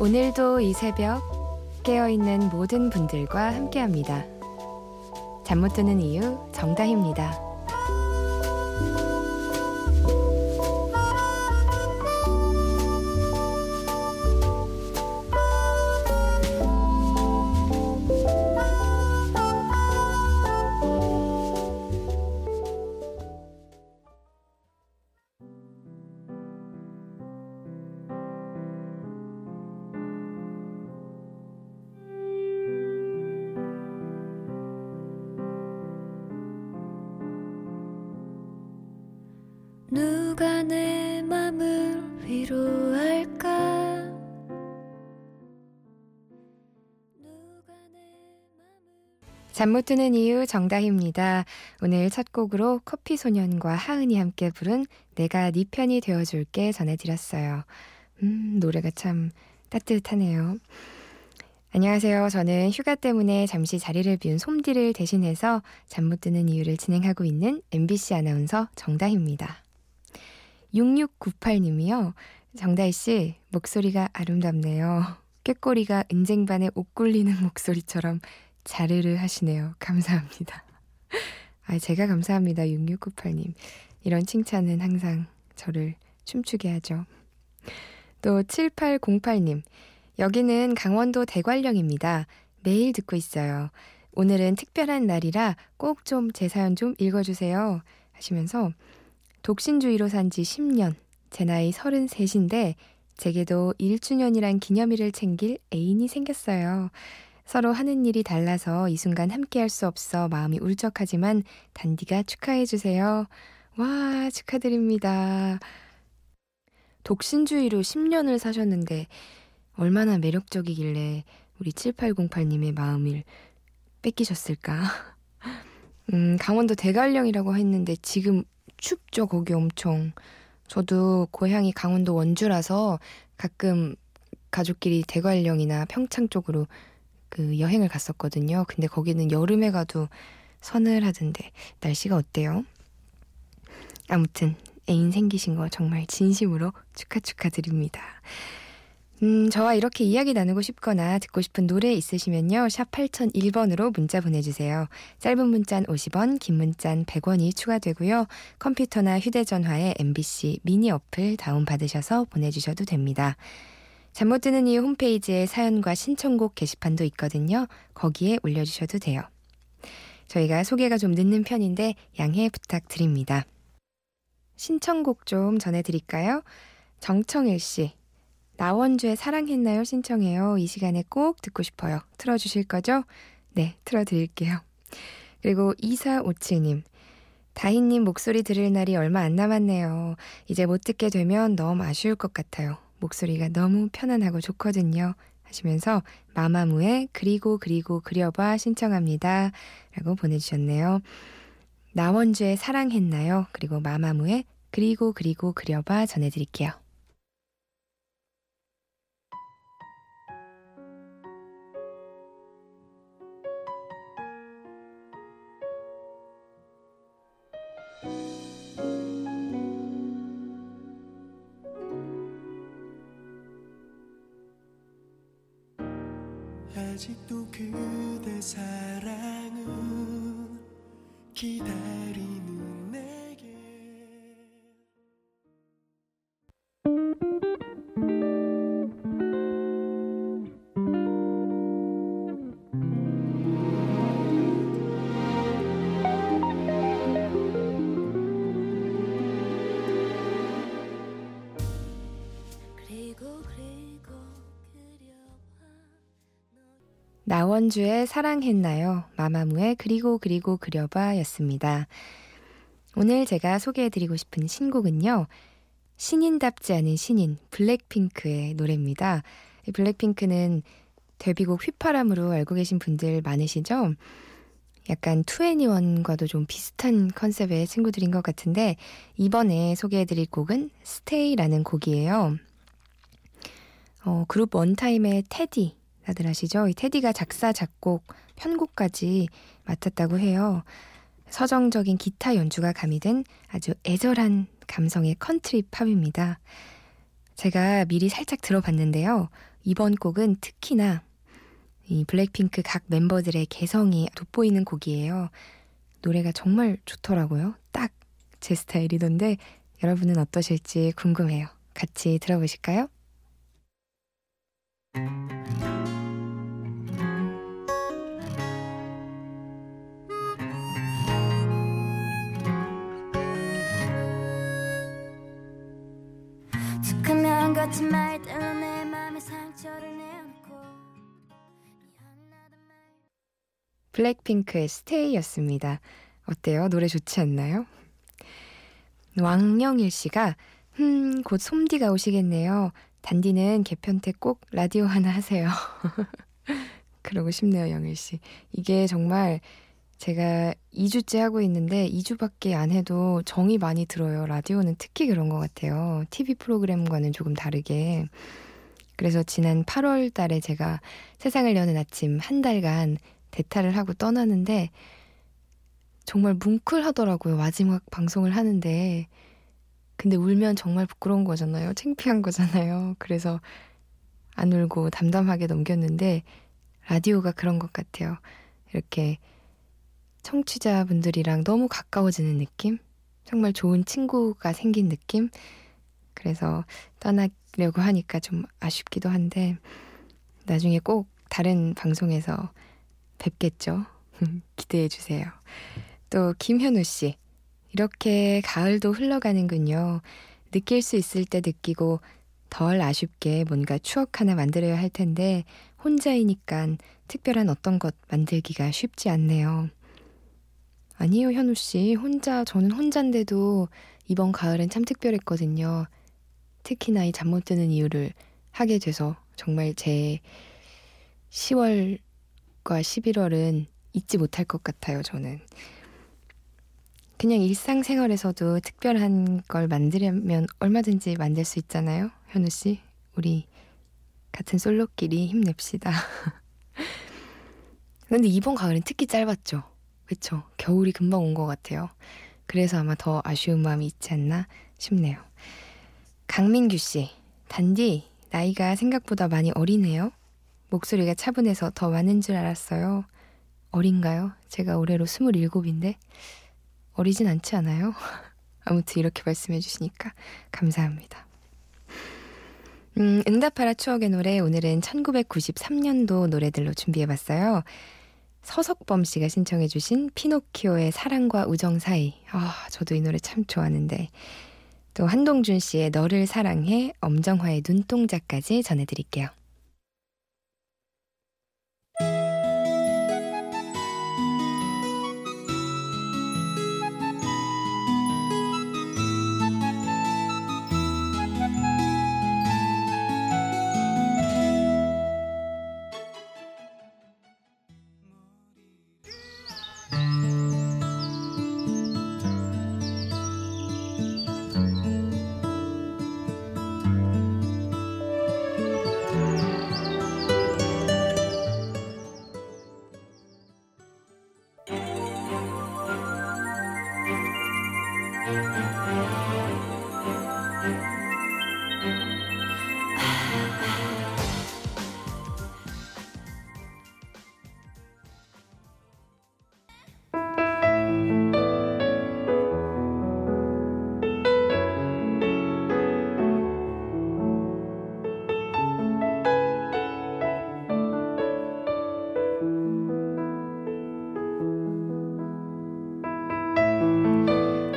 오늘도 이 새벽 깨어있는 모든 분들과 함께합니다. 잠 못 드는 이유 정다희입니다. 누가 내 맘을 위로할까? 잠 못 드는 이유 정다희입니다. 오늘 첫 곡으로 커피소년과 하은이 함께 부른 내가 네 편이 되어줄게 전해드렸어요. 노래가 참 따뜻하네요. 안녕하세요. 저는 휴가 때문에 잠시 자리를 비운 솜디를 대신해서 잠 못 드는 이유를 진행하고 있는 MBC 아나운서 정다희입니다. 6698님이요. 정다희씨 목소리가 아름답네요. 꾀꼬리가 은쟁반에 옷 굴리는 목소리처럼 자르르 하시네요. 감사합니다. 제가 감사합니다. 6698님. 이런 칭찬은 항상 저를 춤추게 하죠. 또 7808님. 여기는 강원도 대관령입니다. 매일 듣고 있어요. 오늘은 특별한 날이라 꼭 좀 제 사연 좀 읽어주세요 하시면서 독신주의로 산지 10년, 제 나이 33인데 제게도 1주년이란 기념일을 챙길 애인이 생겼어요. 서로 하는 일이 달라서 이 순간 함께할 수 없어 마음이 울적하지만 단디가 축하해주세요. 와, 축하드립니다. 독신주의로 10년을 사셨는데 얼마나 매력적이길래 우리 7808님의 마음을 뺏기셨을까. 강원도 대관령이라고 했는데 지금 춥죠, 거기 엄청. 저도 고향이 강원도 원주라서 가끔 가족끼리 대관령이나 평창 쪽으로 그 여행을 갔었거든요. 근데 거기는 여름에 가도 서늘하던데 날씨가 어때요? 아무튼 애인 생기신 거 정말 진심으로 축하드립니다. 저와 이렇게 이야기 나누고 싶거나 듣고 싶은 노래 있으시면요. 샵 8001번으로 문자 보내주세요. 짧은 문자는 50원, 긴 문자는 100원이 추가되고요. 컴퓨터나 휴대전화에 MBC 미니 어플 다운받으셔서 보내주셔도 됩니다. 잠 못 드는 이유 홈페이지에 사연과 신청곡 게시판도 있거든요. 거기에 올려주셔도 돼요. 저희가 소개가 좀 늦는 편인데 양해 부탁드립니다. 신청곡 좀 전해드릴까요? 정청일 씨. 나원주의 사랑했나요? 신청해요. 이 시간에 꼭 듣고 싶어요. 틀어주실 거죠? 네, 틀어드릴게요. 그리고 2457님. 다희님 목소리 들을 날이 얼마 안 남았네요. 이제 못 듣게 되면 너무 아쉬울 것 같아요. 목소리가 너무 편안하고 좋거든요. 하시면서 마마무의 그리고 그려봐 신청합니다. 라고 보내주셨네요. 나원주의 사랑했나요? 그리고 마마무의 그리고 그려봐 전해드릴게요. 아직도 그대 사랑은 기다리는 내게. 나원주의 사랑했나요? 마마무의 그리고 그려봐 였습니다. 오늘 제가 소개해드리고 싶은 신곡은요. 신인답지 않은 신인 블랙핑크의 노래입니다. 블랙핑크는 데뷔곡 휘파람으로 알고 계신 분들 많으시죠? 약간 2NE1과도 좀 비슷한 컨셉의 친구들인 것 같은데 이번에 소개해드릴 곡은 스테이라는 곡이에요. 그룹 원타임의 테디. 다들 아시죠? 이 테디가 작사, 작곡, 편곡까지 맡았다고 해요. 서정적인 기타 연주가 가미된 아주 애절한 감성의 컨트리 팝입니다. 제가 미리 살짝 들어봤는데요. 이번 곡은 특히나 이 블랙핑크 각 멤버들의 개성이 돋보이는 곡이에요. 노래가 정말 좋더라고요. 딱 제 스타일이던데 여러분은 어떠실지 궁금해요. 같이 들어보실까요? 두꺼운 거짓말 때문에 내 맘에 상처를 내놓고 블랙핑크의 스테이였습니다. 어때요? 노래 좋지 않나요? 왕영일 씨가 곧 솜디가 오시겠네요. 단디는 개편 때 꼭 라디오 하나 하세요. 그러고 싶네요, 영일 씨. 이게 정말 제가 2주째 하고 있는데 2주밖에 안 해도 정이 많이 들어요. 라디오는 특히 그런 것 같아요. TV 프로그램과는 조금 다르게. 그래서 지난 8월 달에 제가 세상을 여는 아침 한 달간 대타를 하고 떠나는데 정말 뭉클하더라고요. 마지막 방송을 하는데. 근데 울면 정말 부끄러운 거잖아요. 창피한 거잖아요. 그래서 안 울고 담담하게 넘겼는데 라디오가 그런 것 같아요. 이렇게 청취자분들이랑 너무 가까워지는 느낌? 정말 좋은 친구가 생긴 느낌? 그래서 떠나려고 하니까 좀 아쉽기도 한데 나중에 꼭 다른 방송에서 뵙겠죠. 기대해 주세요. 또 김현우 씨, 이렇게 가을도 흘러가는군요. 느낄 수 있을 때 느끼고 덜 아쉽게 뭔가 추억 하나 만들어야 할 텐데 혼자이니까 특별한 어떤 것 만들기가 쉽지 않네요. 아니요, 현우 씨. 저는 혼자인데도 이번 가을은 참 특별했거든요. 특히나 이 잠 못 드는 이유를 하게 돼서 정말 제 10월과 11월은 잊지 못할 것 같아요, 저는. 그냥 일상생활에서도 특별한 걸 만들려면 얼마든지 만들 수 있잖아요. 현우 씨, 우리 같은 솔로끼리 힘냅시다. 근데 이번 가을은 특히 짧았죠. 그쵸? 겨울이 금방 온 것 같아요. 그래서 아마 더 아쉬운 마음이 있지 않나 싶네요. 강민규 씨, 단디, 나이가 생각보다 많이 어리네요. 목소리가 차분해서 더 많은 줄 알았어요. 어린가요? 제가 올해로 27인데 어리진 않지 않아요? 아무튼 이렇게 말씀해 주시니까 감사합니다. 응답하라 추억의 노래, 오늘은 1993년도 노래들로 준비해봤어요. 서석범 씨가 신청해 주신 피노키오의 사랑과 우정 사이, 저도 이 노래 참 좋아하는데, 또 한동준 씨의 너를 사랑해, 엄정화의 눈동자까지 전해드릴게요.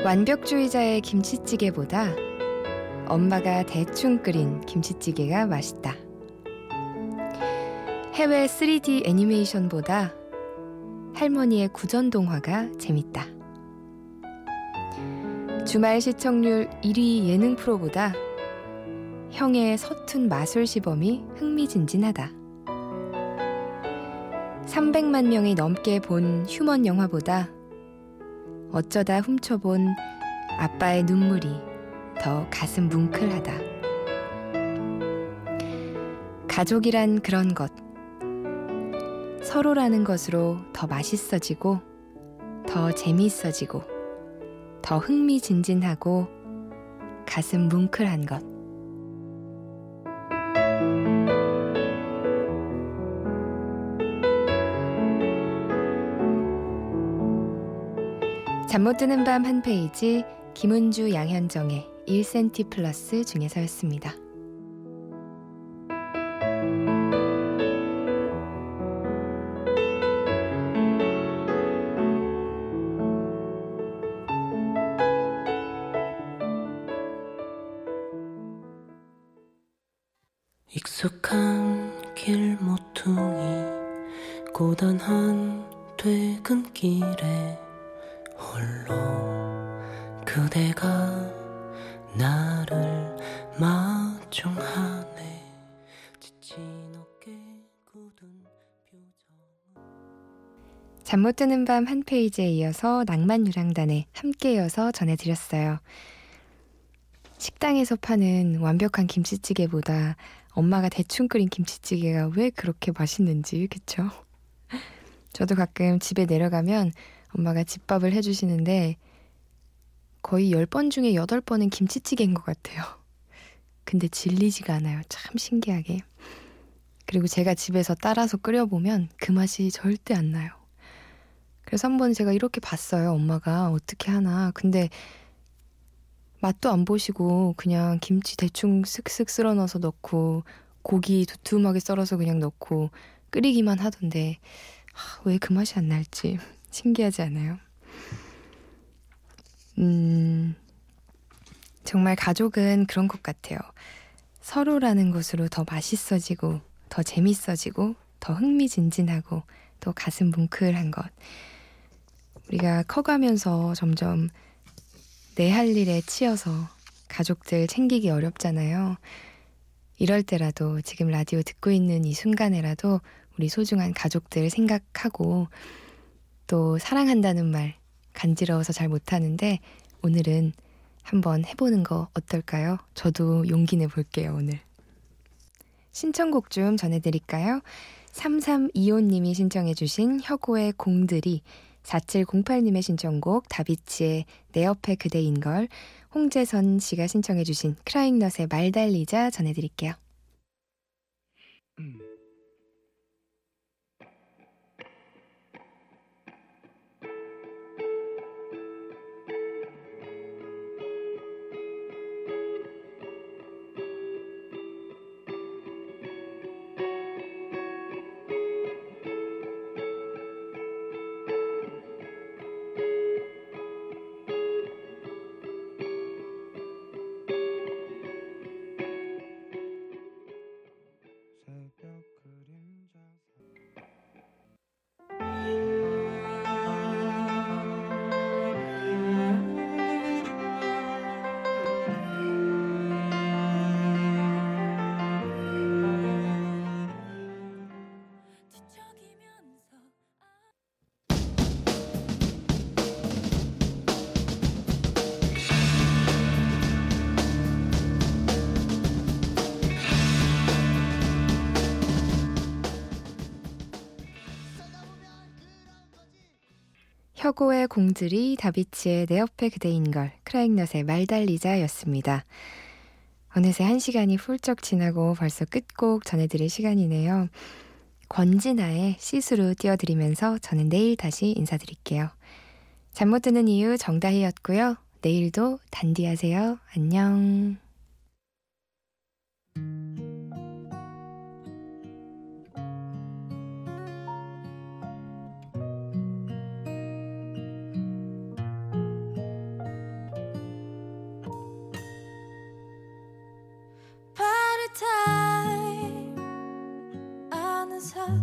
완벽주의자의 김치찌개보다 엄마가 대충 끓인 김치찌개가 맛있다. 해외 3D 애니메이션보다 할머니의 구전동화가 재밌다. 주말 시청률 1위 예능 프로보다 형의 서툰 마술 시범이 흥미진진하다. 300만 명이 넘게 본 휴먼 영화보다 어쩌다 훔쳐본 아빠의 눈물이 더 가슴 뭉클하다. 가족이란 그런 것, 서로라는 것으로 더 맛있어지고 더 재미있어지고 더 흥미진진하고 가슴 뭉클한 것. 잠 못 드는 밤 한 페이지, 김은주 양현정의 1cm 플러스 중에서였습니다. 익숙한 길모퉁이 고단한 퇴근길에 홀로 그대가 나를 마중하네. 지친 어깨 굳은 표정. 잠 못 드는 밤 한 페이지에 이어서 낭만유랑단에 함께 이어서 전해드렸어요. 식당에서 파는 완벽한 김치찌개보다 엄마가 대충 끓인 김치찌개가 왜 그렇게 맛있는지, 그쵸? 저도 가끔 집에 내려가면 엄마가 집밥을 해주시는데 거의 10번 중에 8번은 김치찌개인 것 같아요. 근데 질리지가 않아요. 참 신기하게. 그리고 제가 집에서 따라서 끓여보면 그 맛이 절대 안 나요. 그래서 한번 제가 이렇게 봤어요. 엄마가 어떻게 하나. 근데 맛도 안 보시고 그냥 김치 대충 쓱쓱 쓸어 넣어서 넣고 고기 두툼하게 썰어서 그냥 넣고 끓이기만 하던데 왜 그 맛이 안 날지 신기하지 않아요? 정말 가족은 그런 것 같아요. 서로라는 것으로 더 맛있어지고 더 재밌어지고 더 흥미진진하고 또 가슴 뭉클한 것. 우리가 커가면서 점점 내 할 일에 치여서 가족들 챙기기 어렵잖아요. 이럴 때라도 지금 라디오 듣고 있는 이 순간에라도 우리 소중한 가족들 생각하고 또 사랑한다는 말 간지러워서 잘 못하는데 오늘은 한번 해보는 거 어떨까요? 저도 용기 내볼게요 오늘. 신청곡 좀 전해드릴까요? 3325님이 신청해 주신 혁오의 공들이, 4708님의 신청곡 다비치의 내 옆에 그대인걸, 홍재선 씨가 신청해 주신 크라잉넛의 말달리자 전해드릴게요. 혁오의 공들이, 다비치의 내 옆에 그대인걸, 크라잉넛의 말달리자였습니다. 어느새 1시간이 훌쩍 지나고 벌써 끝곡 전해드릴 시간이네요. 권진아의 시스루 띄워드리면서 저는 내일 다시 인사드릴게요. 잠 못 드는 이유 정다희였고요. 내일도 단디하세요. 안녕. Time, 아는 사람